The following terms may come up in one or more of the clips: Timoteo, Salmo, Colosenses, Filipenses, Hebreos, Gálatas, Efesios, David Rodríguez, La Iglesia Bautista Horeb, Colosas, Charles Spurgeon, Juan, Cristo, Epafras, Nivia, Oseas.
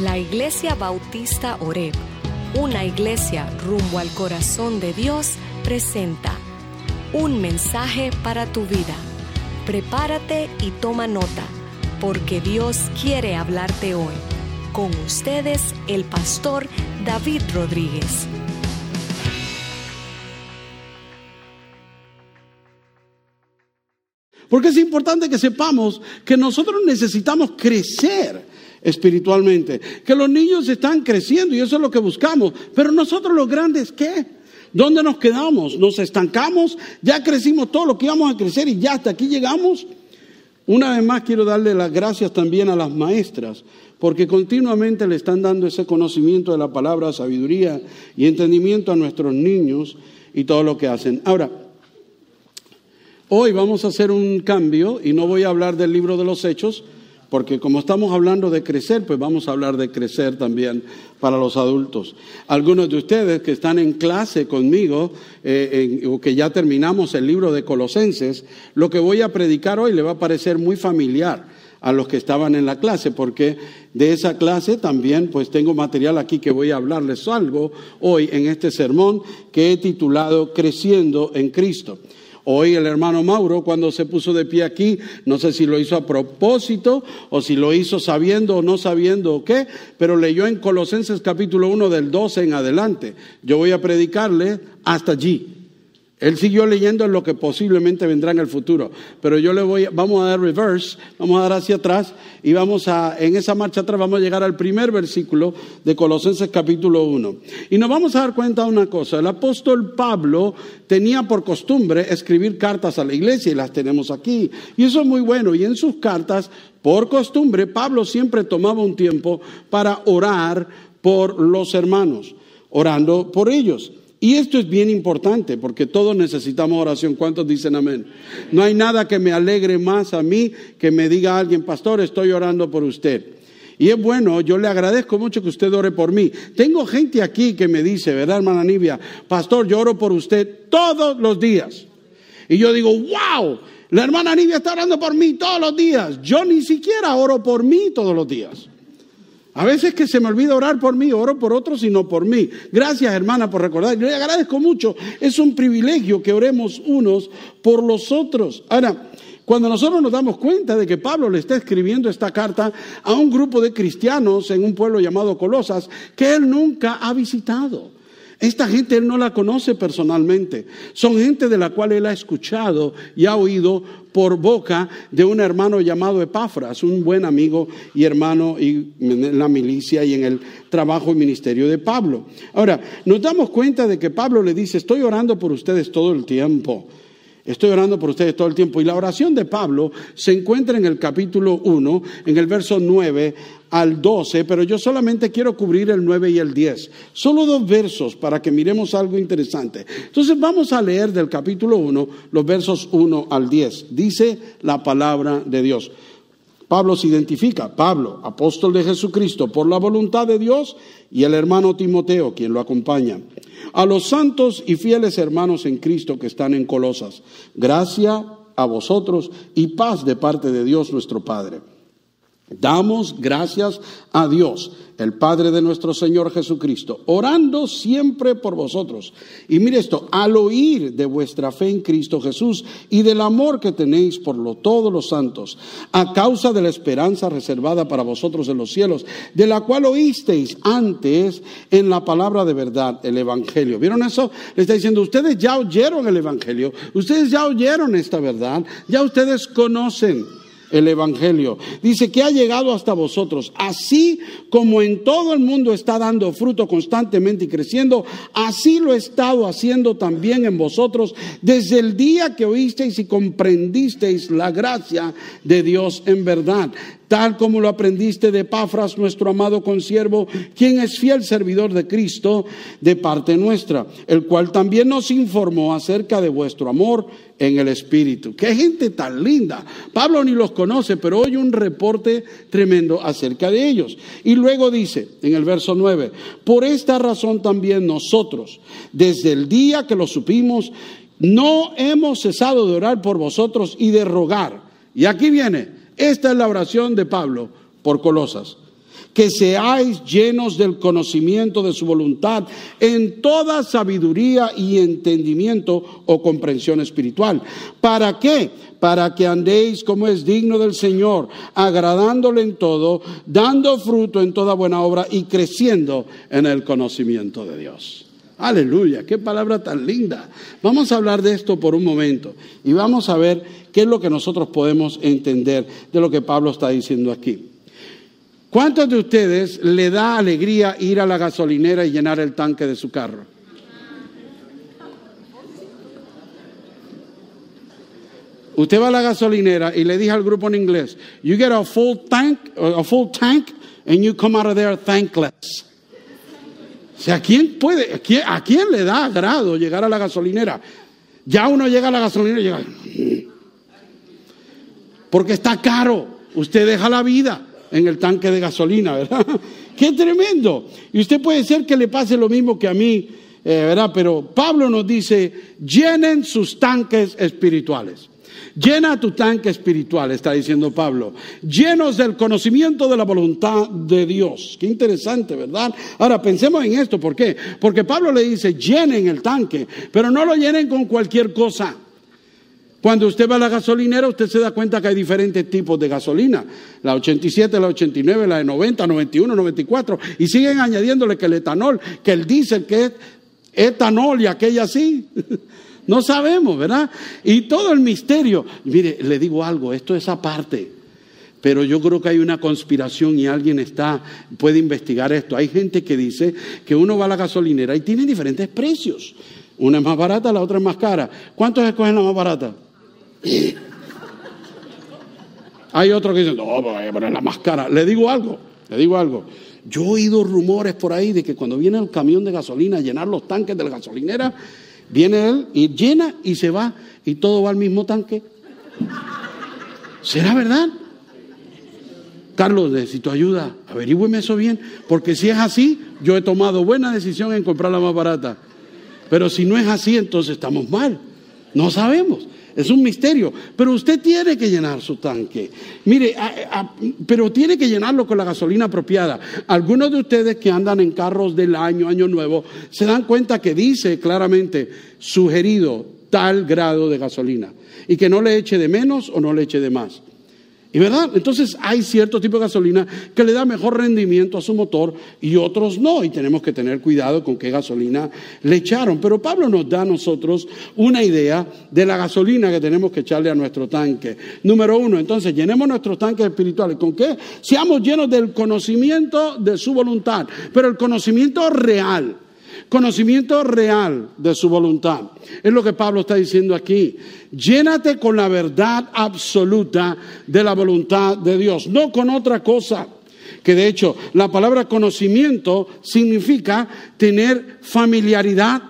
La Iglesia Bautista Horeb, una iglesia rumbo al corazón de Dios, presenta un mensaje para tu vida. Prepárate y toma nota, porque Dios quiere hablarte hoy. Con ustedes, el pastor David Rodríguez. Porque es importante que sepamos que nosotros necesitamos crecer espiritualmente, que los niños están creciendo y eso es lo que buscamos, pero nosotros los grandes, ¿qué? ¿Dónde nos quedamos? ¿Nos estancamos? ¿Ya crecimos todo lo que íbamos a crecer y ya hasta aquí llegamos? Una vez más quiero darle las gracias también a las maestras, porque continuamente le están dando ese conocimiento de la palabra, sabiduría y entendimiento a nuestros niños y todo lo que hacen. Ahora, hoy vamos a hacer un cambio y no voy a hablar del libro de los Hechos, porque como estamos hablando de crecer, pues vamos a hablar de crecer también para los adultos. Algunos de ustedes que están en clase conmigo, o que ya terminamos el libro de Colosenses, lo que voy a predicar hoy le va a parecer muy familiar a los que estaban en la clase, porque de esa clase también pues tengo material aquí que voy a hablarles algo hoy en este sermón que he titulado Creciendo en Cristo. Hoy el hermano Mauro, cuando se puso de pie aquí, no sé si lo hizo a propósito o si lo hizo sabiendo o no sabiendo o qué, pero leyó en Colosenses capítulo 1 del 12 en adelante. Yo voy a predicarle hasta allí. Él siguió leyendo en lo que posiblemente vendrá en el futuro, pero vamos a dar reverse, vamos a dar hacia atrás y en esa marcha atrás vamos a llegar al primer versículo de Colosenses capítulo 1. Y nos vamos a dar cuenta de una cosa: el apóstol Pablo tenía por costumbre escribir cartas a la iglesia y las tenemos aquí. Y eso es muy bueno. Y en sus cartas, por costumbre, Pablo siempre tomaba un tiempo para orar por los hermanos, orando por ellos. Y esto es bien importante porque todos necesitamos oración. ¿Cuántos dicen amén? No hay nada que me alegre más a mí que me diga alguien, pastor, estoy orando por usted. Y es bueno, yo le agradezco mucho que usted ore por mí. Tengo gente aquí que me dice, ¿verdad, hermana Nivia? Pastor, yo oro por usted todos los días. Y yo digo, wow, la hermana Nivia está orando por mí todos los días. Yo ni siquiera oro por mí todos los días. A veces que se me olvida orar por mí, oro por otros y no por mí. Gracias, hermana, por recordar. Yo le agradezco mucho. Es un privilegio que oremos unos por los otros. Ahora, cuando nosotros nos damos cuenta de que Pablo le está escribiendo esta carta a un grupo de cristianos en un pueblo llamado Colosas, que él nunca ha visitado. Esta gente él no la conoce personalmente. Son gente de la cual él ha escuchado y ha oído por boca de un hermano llamado Epafras, un buen amigo y hermano en la milicia y en el trabajo y ministerio de Pablo. Ahora, nos damos cuenta de que Pablo le dice, estoy orando por ustedes todo el tiempo. Estoy orando por ustedes todo el tiempo. Y la oración de Pablo se encuentra en el capítulo 1, en el verso 9 al 12, pero yo solamente quiero cubrir el 9 y el 10. Solo dos versos para que miremos algo interesante. Entonces vamos a leer del capítulo 1, los versos 1 al 10. Dice la palabra de Dios. Pablo se identifica, Pablo, apóstol de Jesucristo, por la voluntad de Dios y el hermano Timoteo, quien lo acompaña. A los santos y fieles hermanos en Cristo que están en Colosas, gracia a vosotros y paz de parte de Dios nuestro Padre. Damos gracias a Dios, el Padre de nuestro Señor Jesucristo, orando siempre por vosotros. Y mire esto, al oír de vuestra fe en Cristo Jesús y del amor que tenéis por todos los santos, a causa de la esperanza reservada para vosotros en los cielos, de la cual oísteis antes en la palabra de verdad, el Evangelio. ¿Vieron eso? Le está diciendo, ustedes ya oyeron el Evangelio, ustedes ya oyeron esta verdad, ya ustedes conocen el Evangelio. Dice que ha llegado hasta vosotros, así como en todo el mundo está dando fruto constantemente y creciendo, así lo he estado haciendo también en vosotros desde el día que oísteis y comprendisteis la gracia de Dios en verdad, tal como lo aprendiste de Epafras, nuestro amado consiervo, quien es fiel servidor de Cristo de parte nuestra, el cual también nos informó acerca de vuestro amor en el Espíritu. ¡Qué gente tan linda! Pablo ni los conoce, pero hoy un reporte tremendo acerca de ellos. Y luego dice, en el verso 9, por esta razón también nosotros, desde el día que lo supimos, no hemos cesado de orar por vosotros y de rogar. Y aquí viene. Esta es la oración de Pablo por Colosas. que seáis llenos del conocimiento de su voluntad en toda sabiduría y entendimiento o comprensión espiritual. ¿Para qué? Para que andéis como es digno del Señor, agradándole en todo, dando fruto en toda buena obra y creciendo en el conocimiento de Dios. Aleluya, qué palabra tan linda. Vamos a hablar de esto por un momento y vamos a ver qué es lo que nosotros podemos entender de lo que Pablo está diciendo aquí. ¿Cuántos de ustedes le da alegría ir a la gasolinera y llenar el tanque de su carro? Usted va a la gasolinera y le dije al grupo en inglés, you get a full tank and you come out of there thankless. O sea, ¿a quién le da agrado llegar a la gasolinera? Ya uno llega a la gasolinera y llega, porque está caro, usted deja la vida en el tanque de gasolina, ¿verdad? ¡Qué tremendo! Y usted puede ser que le pase lo mismo que a mí, ¿verdad? Pero Pablo nos dice, llenen sus tanques espirituales. Llena tu tanque espiritual, está diciendo Pablo. Llenos del conocimiento de la voluntad de Dios. Qué interesante, ¿verdad? Ahora, pensemos en esto, ¿por qué? Porque Pablo le dice, llenen el tanque, pero no lo llenen con cualquier cosa. Cuando usted va a la gasolinera, usted se da cuenta que hay diferentes tipos de gasolina. La 87, la 89, la de 90, 91, 94. Y siguen añadiéndole que el etanol, que el diésel, que es etanol y aquella sí. No sabemos, ¿verdad? Y todo el misterio. Mire, le digo algo, esto es aparte. Pero yo creo que hay una conspiración y alguien puede investigar esto. Hay gente que dice que uno va a la gasolinera y tiene diferentes precios. Una es más barata, la otra es más cara. ¿Cuántos escogen la más barata? Hay otros que dicen, no, pero es la más cara. Le digo algo. Yo he oído rumores por ahí de que cuando viene el camión de gasolina a llenar los tanques de la gasolinera, viene él y llena y se va y todo va al mismo tanque. ¿Será verdad? Carlos, necesito ayuda. Averígüeme eso bien, porque si es así, yo he tomado buena decisión en comprar la más barata. Pero si no es así, entonces estamos mal. No sabemos. Es un misterio, pero usted tiene que llenar su tanque. Mire, pero tiene que llenarlo con la gasolina apropiada. Algunos de ustedes que andan en carros del año nuevo, se dan cuenta que dice claramente, sugerido tal grado de gasolina. Y que no le eche de menos o no le eche de más. ¿Y verdad? Entonces hay cierto tipo de gasolina que le da mejor rendimiento a su motor y otros no. Y tenemos que tener cuidado con qué gasolina le echaron. Pero Pablo nos da a nosotros una idea de la gasolina que tenemos que echarle a nuestro tanque. Número 1, entonces llenemos nuestros tanques espirituales. ¿Con qué? Seamos llenos del conocimiento de su voluntad. Pero el conocimiento real de su voluntad. Es lo que Pablo está diciendo aquí. Llénate con la verdad absoluta de la voluntad de Dios, no con otra cosa. Que de hecho, la palabra conocimiento significa tener familiaridad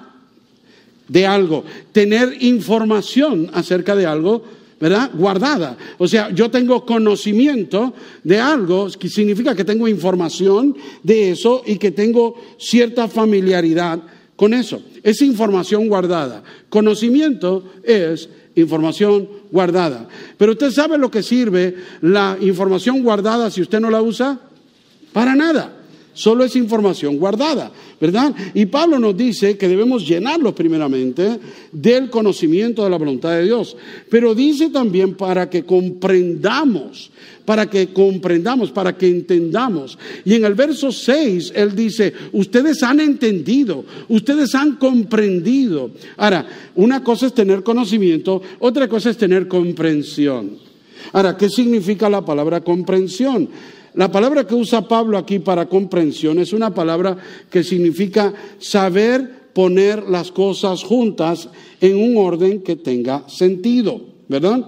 de algo, tener información acerca de algo, ¿verdad? Guardada. O sea, yo tengo conocimiento de algo, que significa que tengo información de eso y que tengo cierta familiaridad con eso. Es información guardada. Conocimiento es información guardada. Pero usted sabe lo que sirve la información guardada si usted no la usa, para nada. Solo es información guardada, ¿verdad? Y Pablo nos dice que debemos llenarlos primeramente del conocimiento de la voluntad de Dios. Pero dice también para que entendamos. Y en el verso 6, él dice, ustedes han entendido, ustedes han comprendido. Ahora, una cosa es tener conocimiento, otra cosa es tener comprensión. Ahora, ¿qué significa la palabra comprensión? La palabra que usa Pablo aquí para comprensión es una palabra que significa saber poner las cosas juntas en un orden que tenga sentido, ¿verdad?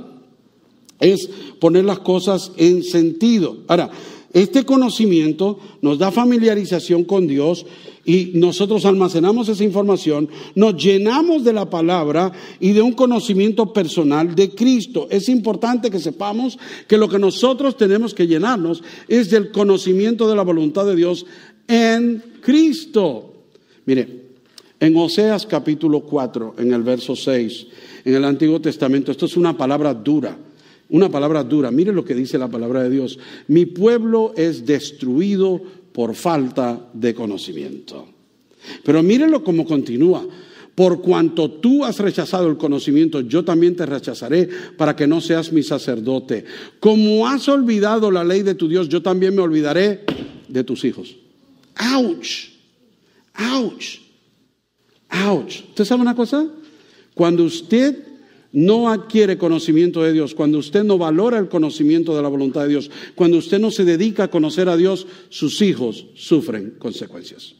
Es poner las cosas en sentido. Ahora, este conocimiento nos da familiarización con Dios y nosotros almacenamos esa información, nos llenamos de la palabra y de un conocimiento personal de Cristo. Es importante que sepamos que lo que nosotros tenemos que llenarnos es del conocimiento de la voluntad de Dios en Cristo. Mire, en Oseas capítulo 4, en el verso 6, en el Antiguo Testamento, esto es una palabra dura. Una palabra dura. Mire lo que dice la palabra de Dios. Mi pueblo es destruido por falta de conocimiento. Pero mírenlo cómo continúa. Por cuanto tú has rechazado el conocimiento, yo también te rechazaré para que no seas mi sacerdote. Como has olvidado la ley de tu Dios, yo también me olvidaré de tus hijos. ¡Auch! ¡Auch! ¡Auch! ¿Usted sabe una cosa? Cuando usted no adquiere conocimiento de Dios, cuando usted no valora el conocimiento de la voluntad de Dios, cuando usted no se dedica a conocer a Dios, sus hijos sufren consecuencias.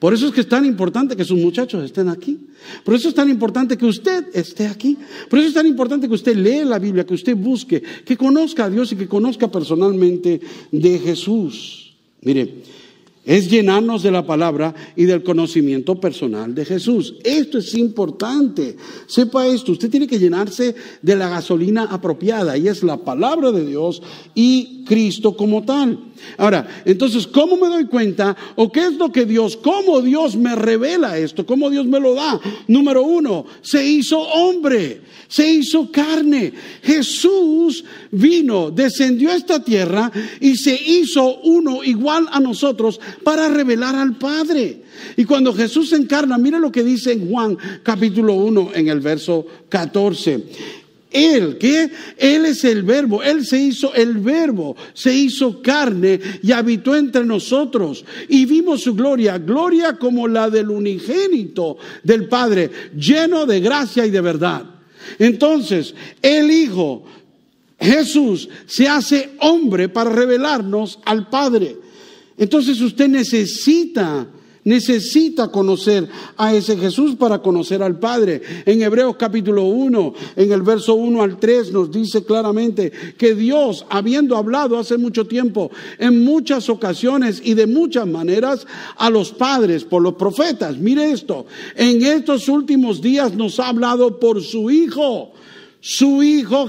Por eso es que es tan importante que sus muchachos estén aquí. Por eso es tan importante que usted esté aquí. Por eso es tan importante que usted lea la Biblia, que usted busque, que conozca a Dios y que conozca personalmente de Jesús. Mire, es llenarnos de la palabra y del conocimiento personal de Jesús. Esto es importante. Sepa esto, usted tiene que llenarse de la gasolina apropiada, y es la palabra de Dios y Cristo como tal. Ahora, entonces, ¿cómo me doy cuenta? ¿O qué es lo que Dios, cómo Dios me revela esto? ¿Cómo Dios me lo da? Número uno, se hizo hombre, se hizo carne. Jesús vino, descendió a esta tierra y se hizo uno igual a nosotros para revelar al Padre. Y cuando Jesús se encarna, mira lo que dice en Juan capítulo 1 en el verso 14. Él es el verbo, Él se hizo el verbo, se hizo carne y habitó entre nosotros, y vimos su gloria, gloria como la del unigénito del Padre, lleno de gracia y de verdad. Entonces, el Hijo, Jesús, se hace hombre para revelarnos al Padre. Entonces usted necesita conocer a ese Jesús para conocer al Padre. En Hebreos capítulo 1, en el verso 1 al 3, nos dice claramente que Dios, habiendo hablado hace mucho tiempo, en muchas ocasiones y de muchas maneras, a los padres por los profetas. Mire esto, en estos últimos días nos ha hablado por su Hijo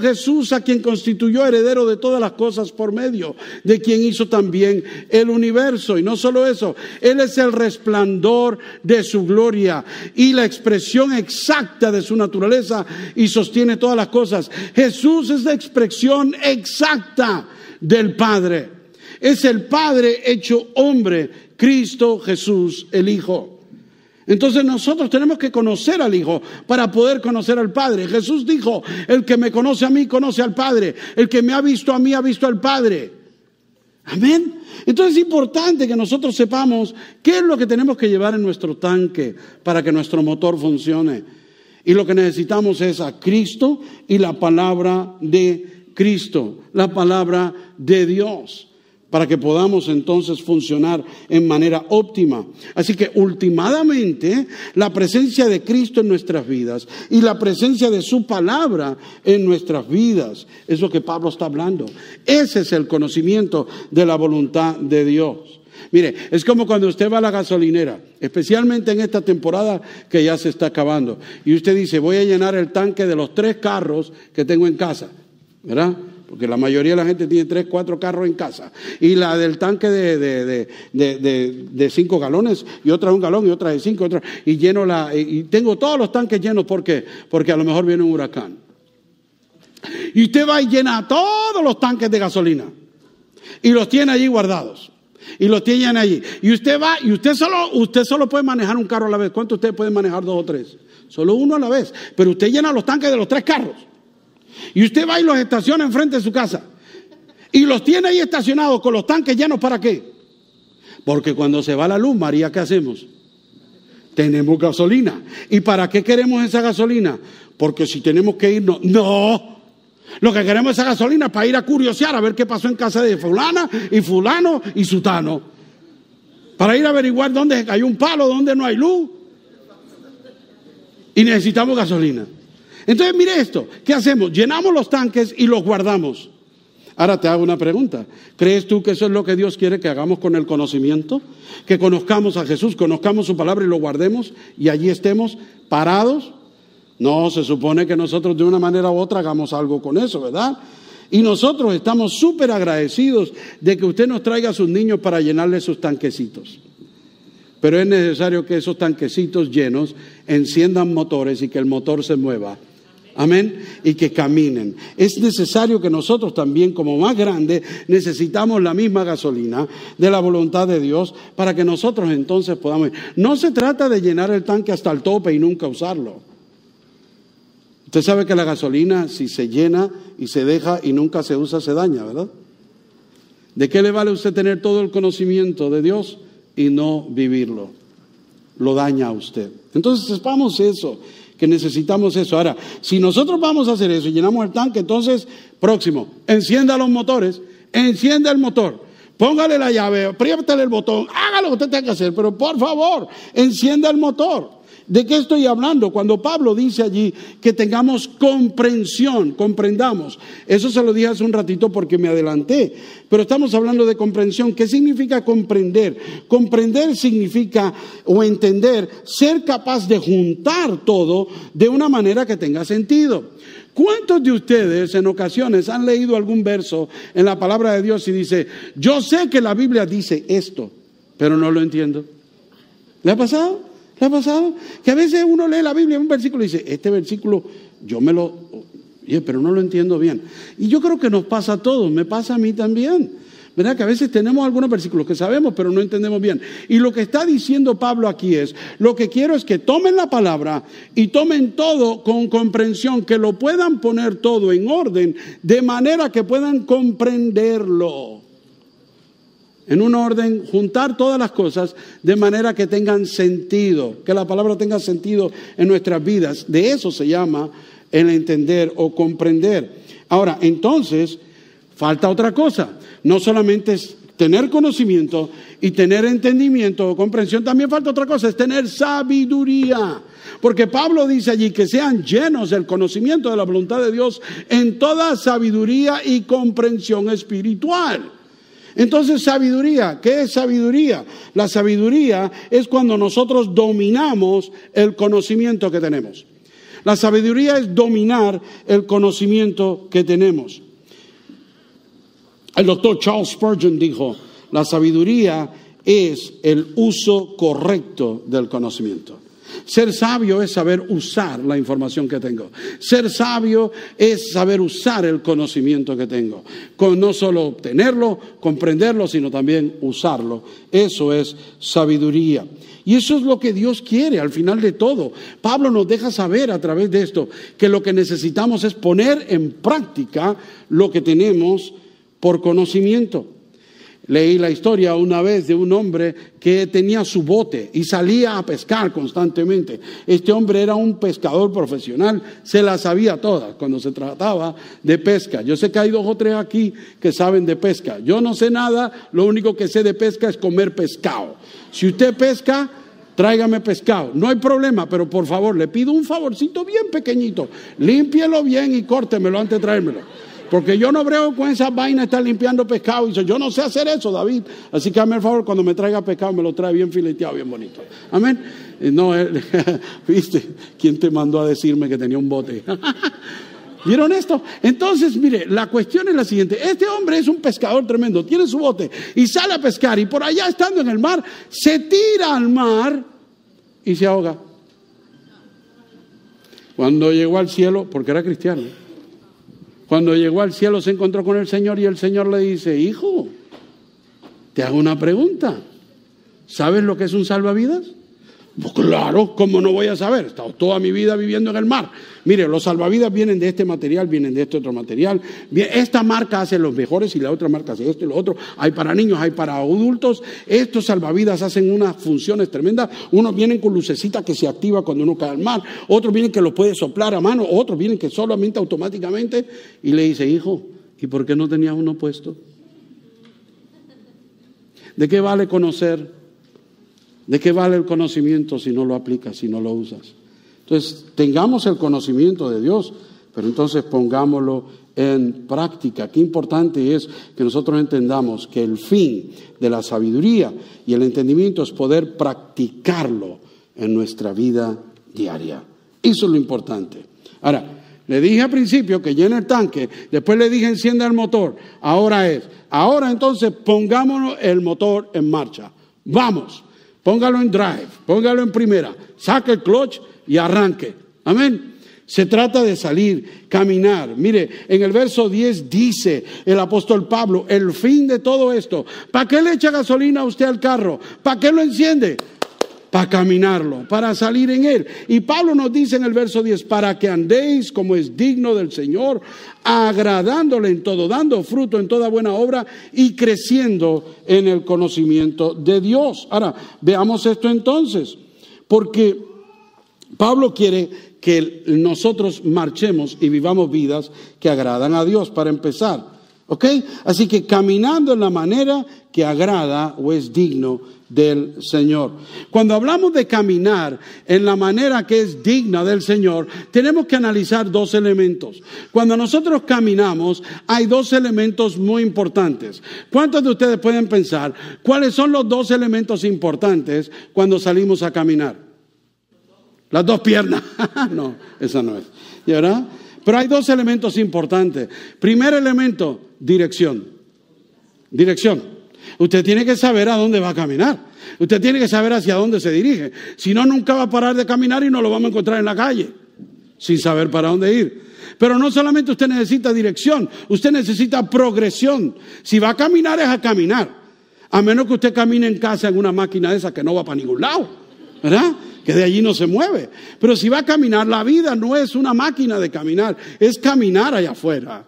Jesús, a quien constituyó heredero de todas las cosas, por medio de quien hizo también el universo. Y no solo eso, Él es el resplandor de su gloria y la expresión exacta de su naturaleza, y sostiene todas las cosas. Jesús es la expresión exacta del Padre. Es el Padre hecho hombre, Cristo Jesús el Hijo. Entonces nosotros tenemos que conocer al Hijo para poder conocer al Padre. Jesús dijo, el que me conoce a mí, conoce al Padre. El que me ha visto a mí, ha visto al Padre. Amén. Entonces es importante que nosotros sepamos qué es lo que tenemos que llevar en nuestro tanque para que nuestro motor funcione. Y lo que necesitamos es a Cristo y la palabra de Cristo, la palabra de Dios, para que podamos entonces funcionar en manera óptima. Así que ultimadamente la presencia de Cristo en nuestras vidas y la presencia de su palabra en nuestras vidas es lo que Pablo está hablando. Ese es el conocimiento de la voluntad de Dios. Mire, es como cuando usted va a la gasolinera, especialmente en esta temporada que ya se está acabando, y usted dice, voy a llenar el tanque de los 3 carros que tengo en casa, ¿verdad? Porque la mayoría de la gente tiene 3, 4 carros en casa. Y la del tanque de 5 galones, y otra de 1 galón, y otra de 5, otra. Y lleno y tengo todos los tanques llenos. ¿Por qué? Porque a lo mejor viene un huracán. Y usted va y llena todos los tanques de gasolina. Y los tiene allí guardados. Y los tienen allí. Y usted va, y usted solo puede manejar 1 carro a la vez. ¿Cuántos de ustedes pueden manejar 2 o 3? Solo 1 a la vez. Pero usted llena los tanques de los 3 carros. Y usted va y los estaciona enfrente de su casa, y los tiene ahí estacionados con los tanques llenos. ¿Para qué? Porque cuando se va la luz, María, ¿qué hacemos? Tenemos gasolina. ¿Y para qué queremos esa gasolina? Porque si tenemos que irnos, no. Lo que queremos es esa gasolina para ir a curiosear, a ver qué pasó en casa de fulana y fulano y sutano, para ir a averiguar dónde hay un palo, dónde no hay luz, y necesitamos gasolina. Entonces, mire esto, ¿qué hacemos? Llenamos los tanques y los guardamos. Ahora te hago una pregunta. ¿Crees tú que eso es lo que Dios quiere que hagamos con el conocimiento? Que conozcamos a Jesús, conozcamos su palabra y lo guardemos, y allí estemos parados. No, se supone que nosotros de una manera u otra hagamos algo con eso, ¿verdad? Y nosotros estamos súper agradecidos de que usted nos traiga a sus niños para llenarles sus tanquecitos. Pero es necesario que esos tanquecitos llenos enciendan motores y que el motor se mueva Amén. Y que caminen. Es necesario que nosotros también, como más grandes, necesitamos la misma gasolina de la voluntad de Dios para que nosotros entonces podamos ir. No se trata de llenar el tanque hasta el tope y nunca usarlo. Usted sabe que la gasolina, si se llena y se deja y nunca se usa, se daña, ¿verdad? ¿De qué le vale a usted tener todo el conocimiento de Dios y no vivirlo? Lo daña a usted. Entonces, sepamos eso. Que necesitamos eso. Ahora, si nosotros vamos a hacer eso y llenamos el tanque, entonces, próximo, encienda los motores, encienda el motor, póngale la llave, apriétale el botón, haga lo que usted tenga que hacer, pero por favor, encienda el motor. ¿De qué estoy hablando? Cuando Pablo dice allí que tengamos comprensión, comprendamos. Eso se lo dije hace un ratito porque me adelanté. Pero estamos hablando de comprensión. ¿Qué significa comprender? Comprender significa, o entender, ser capaz de juntar todo de una manera que tenga sentido. ¿Cuántos de ustedes en ocasiones han leído algún verso en la palabra de Dios y dice, yo sé que la Biblia dice esto, pero no lo entiendo? ¿Le ha pasado? ¿Le ha pasado? Que a veces uno lee la Biblia en un versículo y dice, este versículo yo me lo... pero no lo entiendo bien. Y yo creo que nos pasa a todos, me pasa a mí también. ¿Verdad? Que a veces tenemos algunos versículos que sabemos, pero no entendemos bien. Y lo que está diciendo Pablo aquí es, lo que quiero es que tomen la palabra y tomen todo con comprensión, que lo puedan poner todo en orden, de manera que puedan comprenderlo. En un orden, juntar todas las cosas de manera que tengan sentido, que la palabra tenga sentido en nuestras vidas. De eso se llama el entender o comprender. Ahora, entonces, falta otra cosa. No solamente es tener conocimiento y tener entendimiento o comprensión, también falta otra cosa, es tener sabiduría. Porque Pablo dice allí que sean llenos del conocimiento de la voluntad de Dios en toda sabiduría y comprensión espiritual. Entonces, sabiduría, ¿qué es sabiduría? La sabiduría es cuando nosotros dominamos el conocimiento que tenemos. La sabiduría es dominar el conocimiento que tenemos. El doctor Charles Spurgeon dijo, la sabiduría es el uso correcto del conocimiento. Ser sabio es saber usar la información que tengo. Ser sabio es saber usar el conocimiento que tengo. Con no solo obtenerlo, comprenderlo, sino también usarlo. Eso es sabiduría. Y eso es lo que Dios quiere al final de todo. Pablo nos deja saber a través de esto que lo que necesitamos es poner en práctica lo que tenemos por conocimiento. Leí la historia una vez de un hombre que tenía su bote y salía a pescar constantemente. Este hombre era un pescador profesional, se las sabía todas cuando se trataba de pesca. Yo sé que hay dos o tres aquí que saben de pesca. Yo no sé nada, lo único que sé de pesca es comer pescado. Si usted pesca, tráigame pescado. No hay problema, pero por favor, le pido un favorcito bien pequeñito. Límpielo bien y córtemelo antes de traérmelo. Porque yo no brego con esas vainas, estar limpiando pescado. Y dice, yo no sé hacer eso, David. Así que hazme el favor, cuando me traiga pescado, me lo trae bien fileteado, bien bonito. Amén. No, viste, ¿quién te mandó a decirme que tenía un bote? ¿Vieron esto? Entonces, mire, la cuestión es la siguiente. Este hombre es un pescador tremendo, tiene su bote y sale a pescar. Y por allá, estando en el mar, se tira al mar y se ahoga. Cuando llegó al cielo, porque era cristiano, cuando llegó al cielo se encontró con el Señor y el Señor le dice, hijo, te hago una pregunta. ¿Sabes lo que es un salvavidas? Pues claro, ¿cómo no voy a saber? He estado toda mi vida viviendo en el mar. Mire, los salvavidas vienen de este material, vienen de este otro material. Esta marca hace los mejores y la otra marca hace esto y lo otro. Hay para niños, hay para adultos. Estos salvavidas hacen unas funciones tremendas. Unos vienen con lucecita que se activa cuando uno cae al mar. Otros vienen que los puede soplar a mano. Otros vienen que solamente automáticamente. Y le dice, hijo, ¿y por qué no tenías uno puesto? ¿De qué vale conocer? ¿De qué vale el conocimiento si no lo aplicas, si no lo usas? Entonces, tengamos el conocimiento de Dios, pero entonces pongámoslo en práctica. Qué importante es que nosotros entendamos que el fin de la sabiduría y el entendimiento es poder practicarlo en nuestra vida diaria. Eso es lo importante. Ahora, le dije al principio que llene el tanque, después le dije encienda el motor. Ahora entonces pongámonos el motor en marcha. Vamos. Póngalo en drive, póngalo en primera, saque el clutch y arranque. Amén. Se trata de salir, caminar. Mire, en el verso 10 dice el apóstol Pablo, el fin de todo esto. ¿Para qué le echa gasolina a usted al carro? ¿Para qué lo enciende? Para caminarlo, para salir en él. Y Pablo nos dice en el verso 10, para que andéis como es digno del Señor, agradándole en todo, dando fruto en toda buena obra y creciendo en el conocimiento de Dios. Ahora, veamos esto entonces, porque Pablo quiere que nosotros marchemos y vivamos vidas que agradan a Dios, para empezar. ¿Ok? Así que caminando en la manera que agrada o es digno del Señor. Cuando hablamos de caminar en la manera que es digna del Señor, tenemos que analizar dos elementos. Cuando nosotros caminamos, hay dos elementos muy importantes. ¿Cuántos de ustedes pueden pensar cuáles son los dos elementos importantes cuando salimos a caminar? Las dos piernas. No, esa no es. ¿Y ahora? Pero hay dos elementos importantes. Primer elemento, dirección. Dirección. Usted tiene que saber a dónde va a caminar. Usted tiene que saber hacia dónde se dirige. Si no, nunca va a parar de caminar y nos lo vamos a encontrar en la calle sin saber para dónde ir. Pero no solamente usted necesita dirección, usted necesita progresión. Si va a caminar, es a caminar. A menos que usted camine en casa en una máquina de esa que no va para ningún lado, ¿verdad? Que de allí no se mueve. Pero si va a caminar, la vida no es una máquina de caminar, es caminar allá afuera.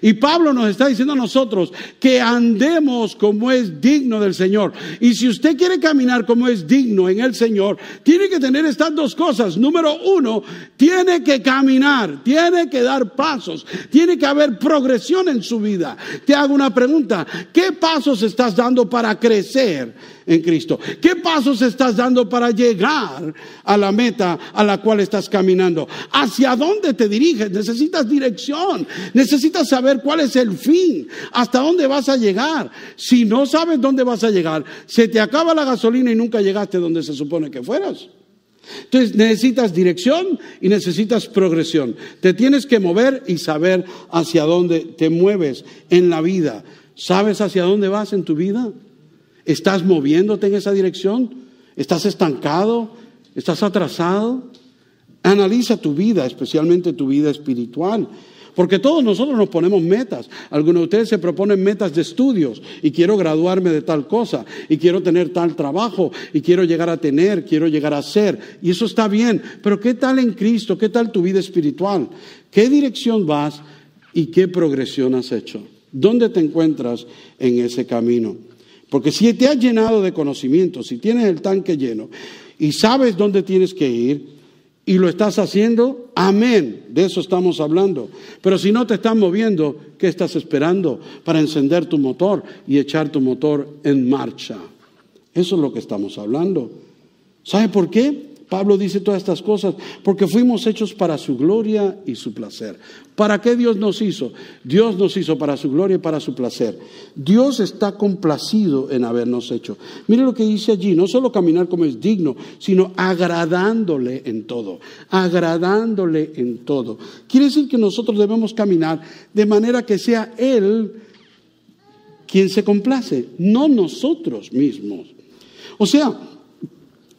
Y Pablo nos está diciendo a nosotros que andemos como es digno del Señor. Y si usted quiere caminar como es digno en el Señor, tiene que tener estas dos cosas. Número uno, tiene que caminar, tiene que dar pasos, tiene que haber progresión en su vida. Te hago una pregunta, ¿qué pasos estás dando para crecer en Cristo? ¿Qué pasos estás dando para llegar a la meta a la cual estás caminando? ¿Hacia dónde te diriges? Necesitas dirección, necesitas saber cuál es el fin, hasta dónde vas a llegar. Si no sabes dónde vas a llegar, se te acaba la gasolina y nunca llegaste donde se supone que fueras. Entonces necesitas dirección y necesitas progresión. Te tienes que mover y saber hacia dónde te mueves en la vida. ¿Sabes hacia dónde vas en tu vida? ¿Estás moviéndote en esa dirección? ¿Estás estancado? ¿Estás atrasado? Analiza tu vida, especialmente tu vida espiritual. Porque todos nosotros nos ponemos metas. Algunos de ustedes se proponen metas de estudios. Y quiero graduarme de tal cosa. Y quiero tener tal trabajo. Y quiero llegar a tener, quiero llegar a ser. Y eso está bien. Pero ¿qué tal en Cristo? ¿Qué tal tu vida espiritual? ¿Qué dirección vas y qué progresión has hecho? ¿Dónde te encuentras en ese camino? Porque si te has llenado de conocimiento, si tienes el tanque lleno y sabes dónde tienes que ir y lo estás haciendo, amén, de eso estamos hablando. Pero si no te estás moviendo, ¿qué estás esperando para encender tu motor y echar tu motor en marcha? Eso es lo que estamos hablando. ¿Sabe por qué Pablo dice todas estas cosas? Porque fuimos hechos para su gloria y su placer. ¿Para qué Dios nos hizo? Dios nos hizo para su gloria y para su placer. Dios está complacido en habernos hecho. Mire lo que dice allí, no solo caminar como es digno, sino agradándole en todo. Agradándole en todo. Quiere decir que nosotros debemos caminar de manera que sea Él quien se complace, no nosotros mismos. O sea,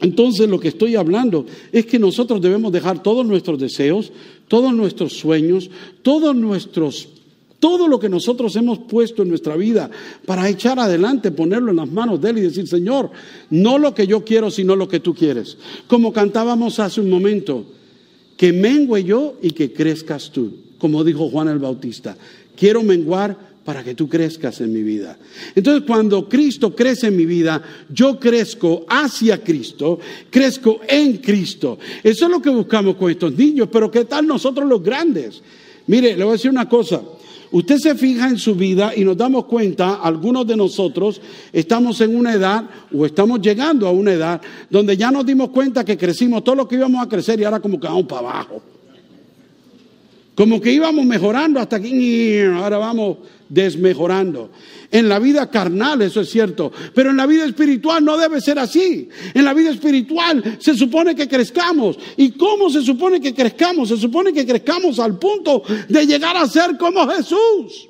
entonces lo que estoy hablando es que nosotros debemos dejar todos nuestros deseos, todos nuestros sueños, todo lo que nosotros hemos puesto en nuestra vida para echar adelante, ponerlo en las manos de Él y decir, Señor, no lo que yo quiero, sino lo que tú quieres. Como cantábamos hace un momento, que mengue yo y que crezcas tú, como dijo Juan el Bautista. Quiero menguar para que tú crezcas en mi vida. Entonces, cuando Cristo crece en mi vida, yo crezco hacia Cristo, crezco en Cristo. Eso es lo que buscamos con estos niños, pero ¿qué tal nosotros los grandes? Mire, le voy a decir una cosa. Usted se fija en su vida y nos damos cuenta, algunos de nosotros estamos en una edad o estamos llegando a una edad donde ya nos dimos cuenta que crecimos todo lo que íbamos a crecer y ahora como que vamos para abajo. Como que íbamos mejorando hasta aquí y ahora vamos desmejorando. En la vida carnal eso es cierto, pero en la vida espiritual no debe ser así. En la vida espiritual se supone que crezcamos. ¿Y cómo se supone que crezcamos? Se supone que crezcamos al punto de llegar a ser como Jesús.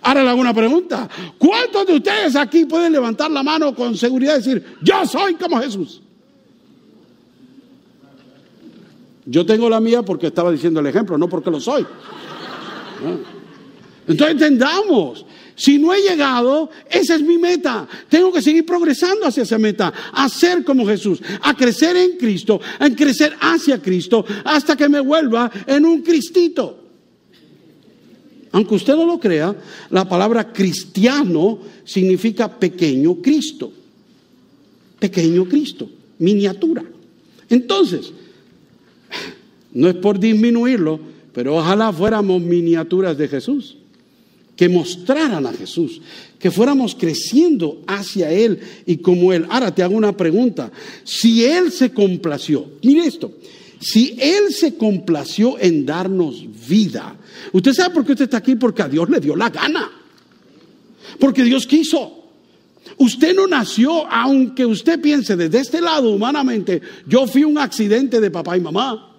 Ahora le hago una pregunta. ¿Cuántos de ustedes aquí pueden levantar la mano con seguridad y decir, yo soy como Jesús? Yo tengo la mía porque estaba diciendo el ejemplo, no porque lo soy. Entonces entendamos, si no he llegado, esa es mi meta. Tengo que seguir progresando hacia esa meta, a ser como Jesús, a crecer en Cristo, a crecer hacia Cristo, hasta que me vuelva en un cristito. Aunque usted no lo crea, la palabra cristiano significa pequeño Cristo. Pequeño Cristo, miniatura. Entonces, no es por disminuirlo, pero ojalá fuéramos miniaturas de Jesús, que mostraran a Jesús, que fuéramos creciendo hacia Él y como Él. Ahora te hago una pregunta. Si Él se complació, mire esto, si Él se complació en darnos vida, ¿usted sabe por qué usted está aquí? Porque a Dios le dio la gana, porque Dios quiso. Usted no nació, aunque usted piense desde este lado humanamente, yo fui un accidente de papá y mamá.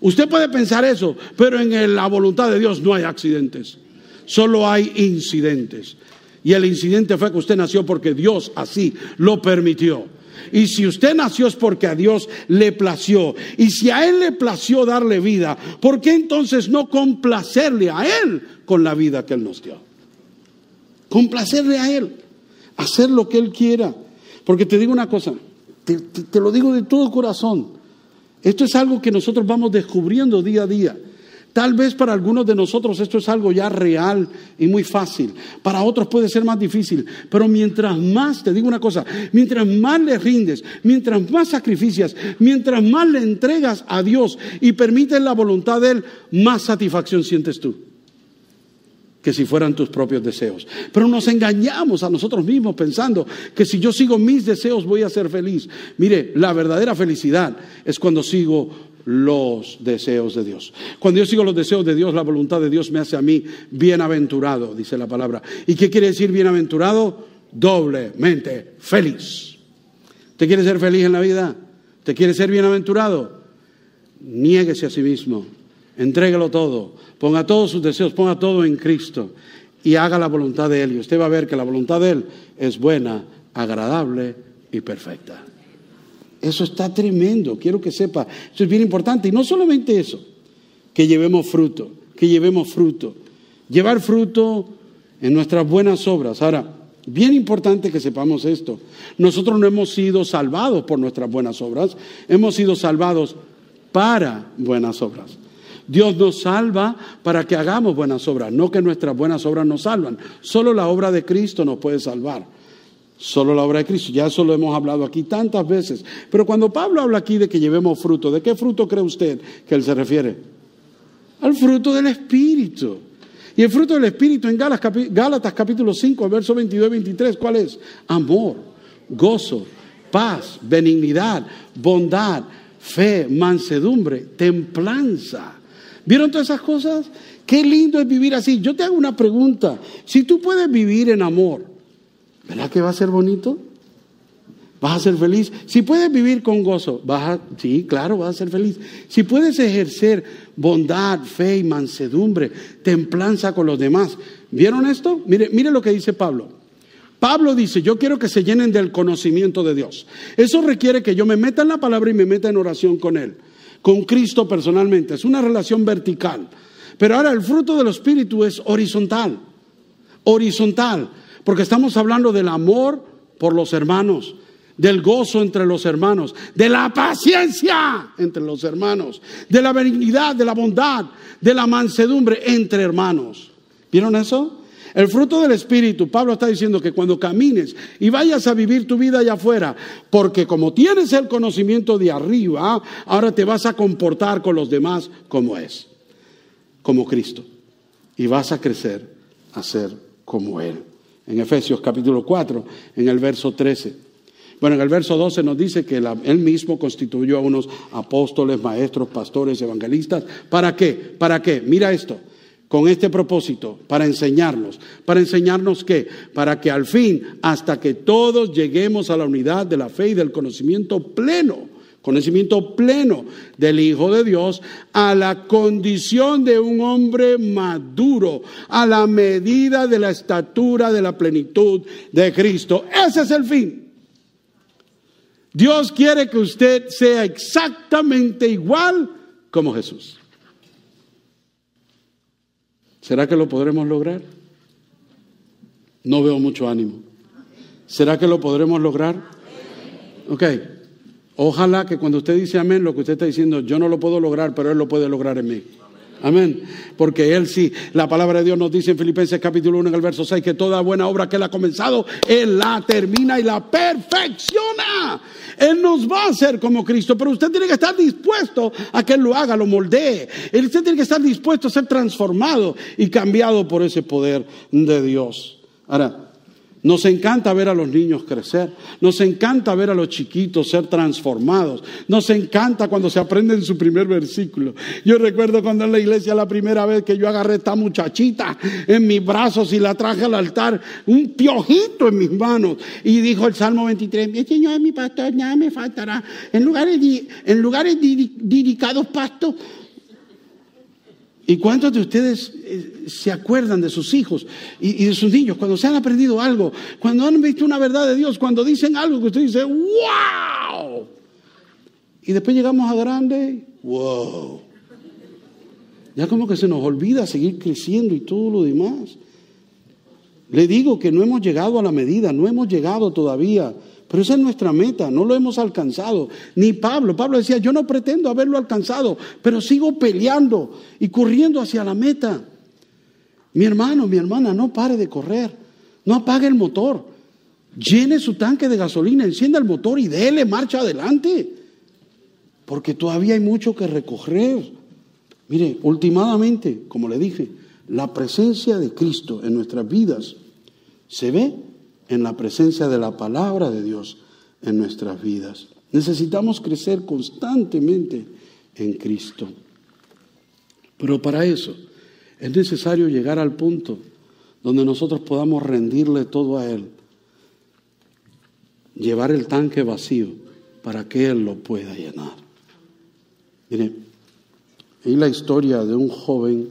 Usted puede pensar eso, pero en la voluntad de Dios no hay accidentes. Solo hay incidentes. Y el incidente fue que usted nació porque Dios así lo permitió. Y si usted nació es porque a Dios le plació. Y si a Él le plació darle vida, ¿por qué entonces no complacerle a Él con la vida que Él nos dio? Complacerle a Él. Hacer lo que Él quiera. Porque te digo una cosa, te lo digo de todo corazón. Esto es algo que nosotros vamos descubriendo día a día. Tal vez para algunos de nosotros esto es algo ya real y muy fácil. Para otros puede ser más difícil. Pero mientras más, te digo una cosa, mientras más le rindes, mientras más sacrificias, mientras más le entregas a Dios y permites la voluntad de Él, más satisfacción sientes tú que si fueran tus propios deseos. Pero nos engañamos a nosotros mismos pensando que si yo sigo mis deseos voy a ser feliz. Mire, la verdadera felicidad es cuando sigo los deseos de Dios. Cuando yo sigo los deseos de Dios, la voluntad de Dios me hace a mí bienaventurado, dice la palabra. ¿Y qué quiere decir bienaventurado? Doblemente feliz. ¿Usted quiere ser feliz en la vida? ¿Usted quiere ser bienaventurado? Niéguese a sí mismo. Entrégalo todo, ponga todos sus deseos, ponga todo en Cristo y haga la voluntad de Él. Y usted va a ver que la voluntad de Él es buena, agradable y perfecta. Eso está tremendo, quiero que sepa. Eso es bien importante. Y no solamente eso, que llevemos fruto, que llevemos fruto. Llevar fruto en nuestras buenas obras. Ahora, bien importante que sepamos esto. Nosotros no hemos sido salvados por nuestras buenas obras, hemos sido salvados para buenas obras. Dios nos salva para que hagamos buenas obras, no que nuestras buenas obras nos salvan. Solo la obra de Cristo nos puede salvar. Solo la obra de Cristo. Ya eso lo hemos hablado aquí tantas veces. Pero cuando Pablo habla aquí de que llevemos fruto, ¿de qué fruto cree usted que él se refiere? Al fruto del Espíritu. Y el fruto del Espíritu en Gálatas capítulo 5, verso 22 y 23, ¿cuál es? Amor, gozo, paz, benignidad, bondad, fe, mansedumbre, templanza. ¿Vieron todas esas cosas? Qué lindo es vivir así. Yo te hago una pregunta. Si tú puedes vivir en amor, ¿verdad que va a ser bonito? ¿Vas a ser feliz? Si puedes vivir con gozo, sí, claro, vas a ser feliz. Si puedes ejercer bondad, fe y mansedumbre, templanza con los demás. ¿Vieron esto? Mire lo que dice Pablo. Pablo dice, yo quiero que se llenen del conocimiento de Dios. Eso requiere que yo me meta en la palabra y me meta en oración con Él. Con Cristo personalmente. Es una relación vertical. Pero ahora el fruto del Espíritu es horizontal. Horizontal. Porque estamos hablando del amor por los hermanos. Del gozo entre los hermanos. De la paciencia entre los hermanos. De la benignidad, de la bondad, de la mansedumbre entre hermanos. ¿Vieron eso? El fruto del Espíritu. Pablo está diciendo que cuando camines y vayas a vivir tu vida allá afuera, porque como tienes el conocimiento de arriba, ahora te vas a comportar con los demás como es, como Cristo. Y vas a crecer a ser como Él. En Efesios capítulo 4, en el verso 13. Bueno, en el verso 12 nos dice que Él mismo constituyó a unos apóstoles, maestros, pastores, evangelistas. ¿Para qué? ¿Para qué? Mira esto. Con este propósito, para enseñarnos ¿qué? Para que al fin, hasta que todos lleguemos a la unidad de la fe y del conocimiento pleno del Hijo de Dios, a la condición de un hombre maduro, a la medida de la estatura de la plenitud de Cristo. Ese es el fin. Dios quiere que usted sea exactamente igual como Jesús. ¿Será que lo podremos lograr? No veo mucho ánimo. ¿Será que lo podremos lograr? Ok. Ojalá que cuando usted dice amén, lo que usted está diciendo, yo no lo puedo lograr, pero Él lo puede lograr en mí. Amén. Porque Él sí, la palabra de Dios nos dice en Filipenses capítulo 1, en el verso 6, que toda buena obra que Él ha comenzado, Él la termina y la perfecciona. Él nos va a hacer como Cristo, pero usted tiene que estar dispuesto a que Él lo haga, lo moldee. Usted tiene que estar dispuesto a ser transformado y cambiado por ese poder de Dios. Ahora, nos encanta ver a los niños crecer, nos encanta ver a los chiquitos ser transformados, nos encanta cuando se aprenden su primer versículo. Yo recuerdo cuando en la iglesia la primera vez que yo agarré a esta muchachita en mis brazos y la traje al altar, un piojito en mis manos, y dijo el Salmo 23, el Señor es mi pastor, nada me faltará, en lugares dedicados pastos. ¿Y cuántos de ustedes se acuerdan de sus hijos y de sus niños cuando se han aprendido algo, cuando han visto una verdad de Dios, cuando dicen algo que usted dice, ¡wow! Y después llegamos a grande, ¡wow! Ya como que se nos olvida seguir creciendo y todo lo demás. Le digo que no hemos llegado a la medida, no hemos llegado todavía. Pero esa es nuestra meta, no lo hemos alcanzado. Ni Pablo decía, yo no pretendo haberlo alcanzado, pero sigo peleando y corriendo hacia la meta. Mi hermano, mi hermana, no pare de correr, no apague el motor, llene su tanque de gasolina, encienda el motor y déle marcha adelante, porque todavía hay mucho que recorrer. Mire, últimamente, como le dije, la presencia de Cristo en nuestras vidas se ve en la presencia de la palabra de Dios en nuestras vidas. Necesitamos crecer constantemente en Cristo. Pero para eso es necesario llegar al punto donde nosotros podamos rendirle todo a Él. Llevar el tanque vacío para que Él lo pueda llenar. Mire, hay la historia de un joven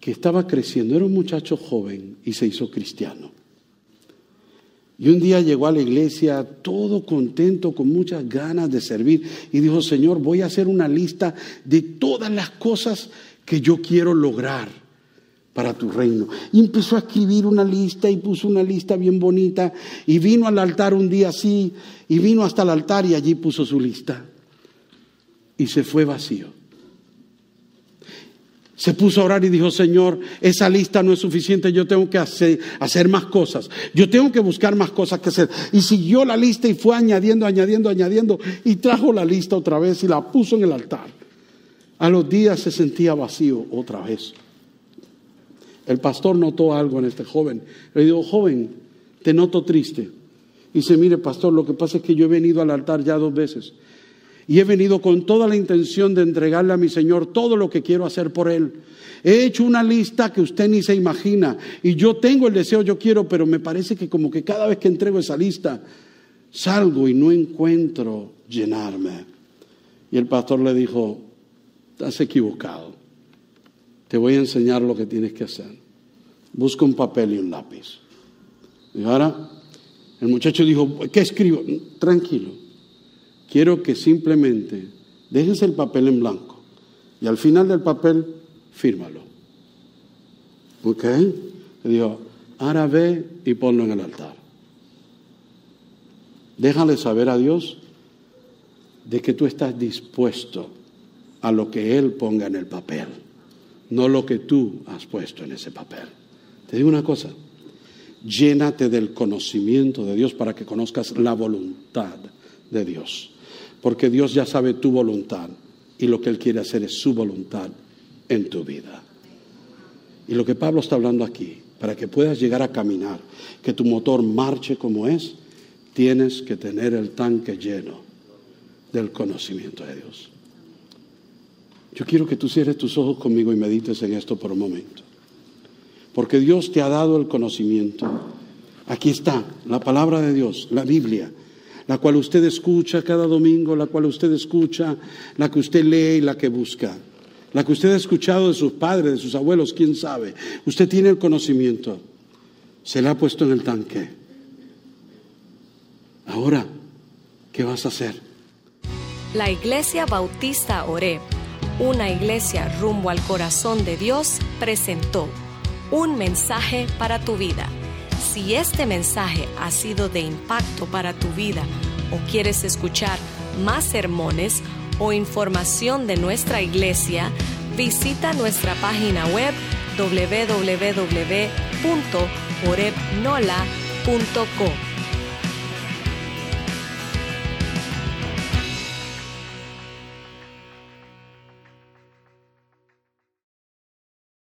que estaba creciendo, era un muchacho joven y se hizo cristiano. Y un día llegó a la iglesia todo contento, con muchas ganas de servir. Y dijo, Señor, voy a hacer una lista de todas las cosas que yo quiero lograr para tu reino. Y empezó a escribir una lista y puso una lista bien bonita. Y vino al altar un día así, y vino hasta el altar y allí puso su lista. Y se fue vacío. Se puso a orar y dijo, Señor, esa lista no es suficiente, yo tengo que hacer más cosas, yo tengo que buscar más cosas que hacer. Y siguió la lista y fue añadiendo, y trajo la lista otra vez y la puso en el altar. A los días se sentía vacío otra vez. El pastor notó algo en este joven. Le dijo, joven, te noto triste. Y dice, mire, pastor, lo que pasa es que yo he venido al altar ya 2 veces. Y he venido con toda la intención de entregarle a mi Señor todo lo que quiero hacer por Él. He hecho una lista que usted ni se imagina. Y yo tengo el deseo, yo quiero, pero me parece que como que cada vez que entrego esa lista, salgo y no encuentro llenarme. Y el pastor le dijo, estás equivocado. Te voy a enseñar lo que tienes que hacer. Busca un papel y un lápiz. Y ahora el muchacho dijo, ¿qué escribo? Tranquilo. Quiero que simplemente dejes el papel en blanco y al final del papel, fírmalo. ¿Ok? Le digo, ahora ve y ponlo en el altar. Déjale saber a Dios de que tú estás dispuesto a lo que Él ponga en el papel, no lo que tú has puesto en ese papel. Te digo una cosa, llénate del conocimiento de Dios para que conozcas la voluntad de Dios. Porque Dios ya sabe tu voluntad y lo que Él quiere hacer es su voluntad en tu vida. Y lo que Pablo está hablando aquí, para que puedas llegar a caminar, que tu motor marche como es, tienes que tener el tanque lleno del conocimiento de Dios. Yo quiero que tú cierres tus ojos conmigo y medites en esto por un momento. Porque Dios te ha dado el conocimiento. Aquí está la palabra de Dios, la Biblia, la cual usted escucha cada domingo, la cual usted escucha, la que usted lee y la que busca. La que usted ha escuchado de sus padres, de sus abuelos, quién sabe. Usted tiene el conocimiento. Se la ha puesto en el tanque. Ahora, ¿qué vas a hacer? La Iglesia Bautista Horeb, una iglesia rumbo al corazón de Dios, presentó un mensaje para tu vida. Si este mensaje ha sido de impacto para tu vida o quieres escuchar más sermones o información de nuestra iglesia, visita nuestra página web www.horebnola.com.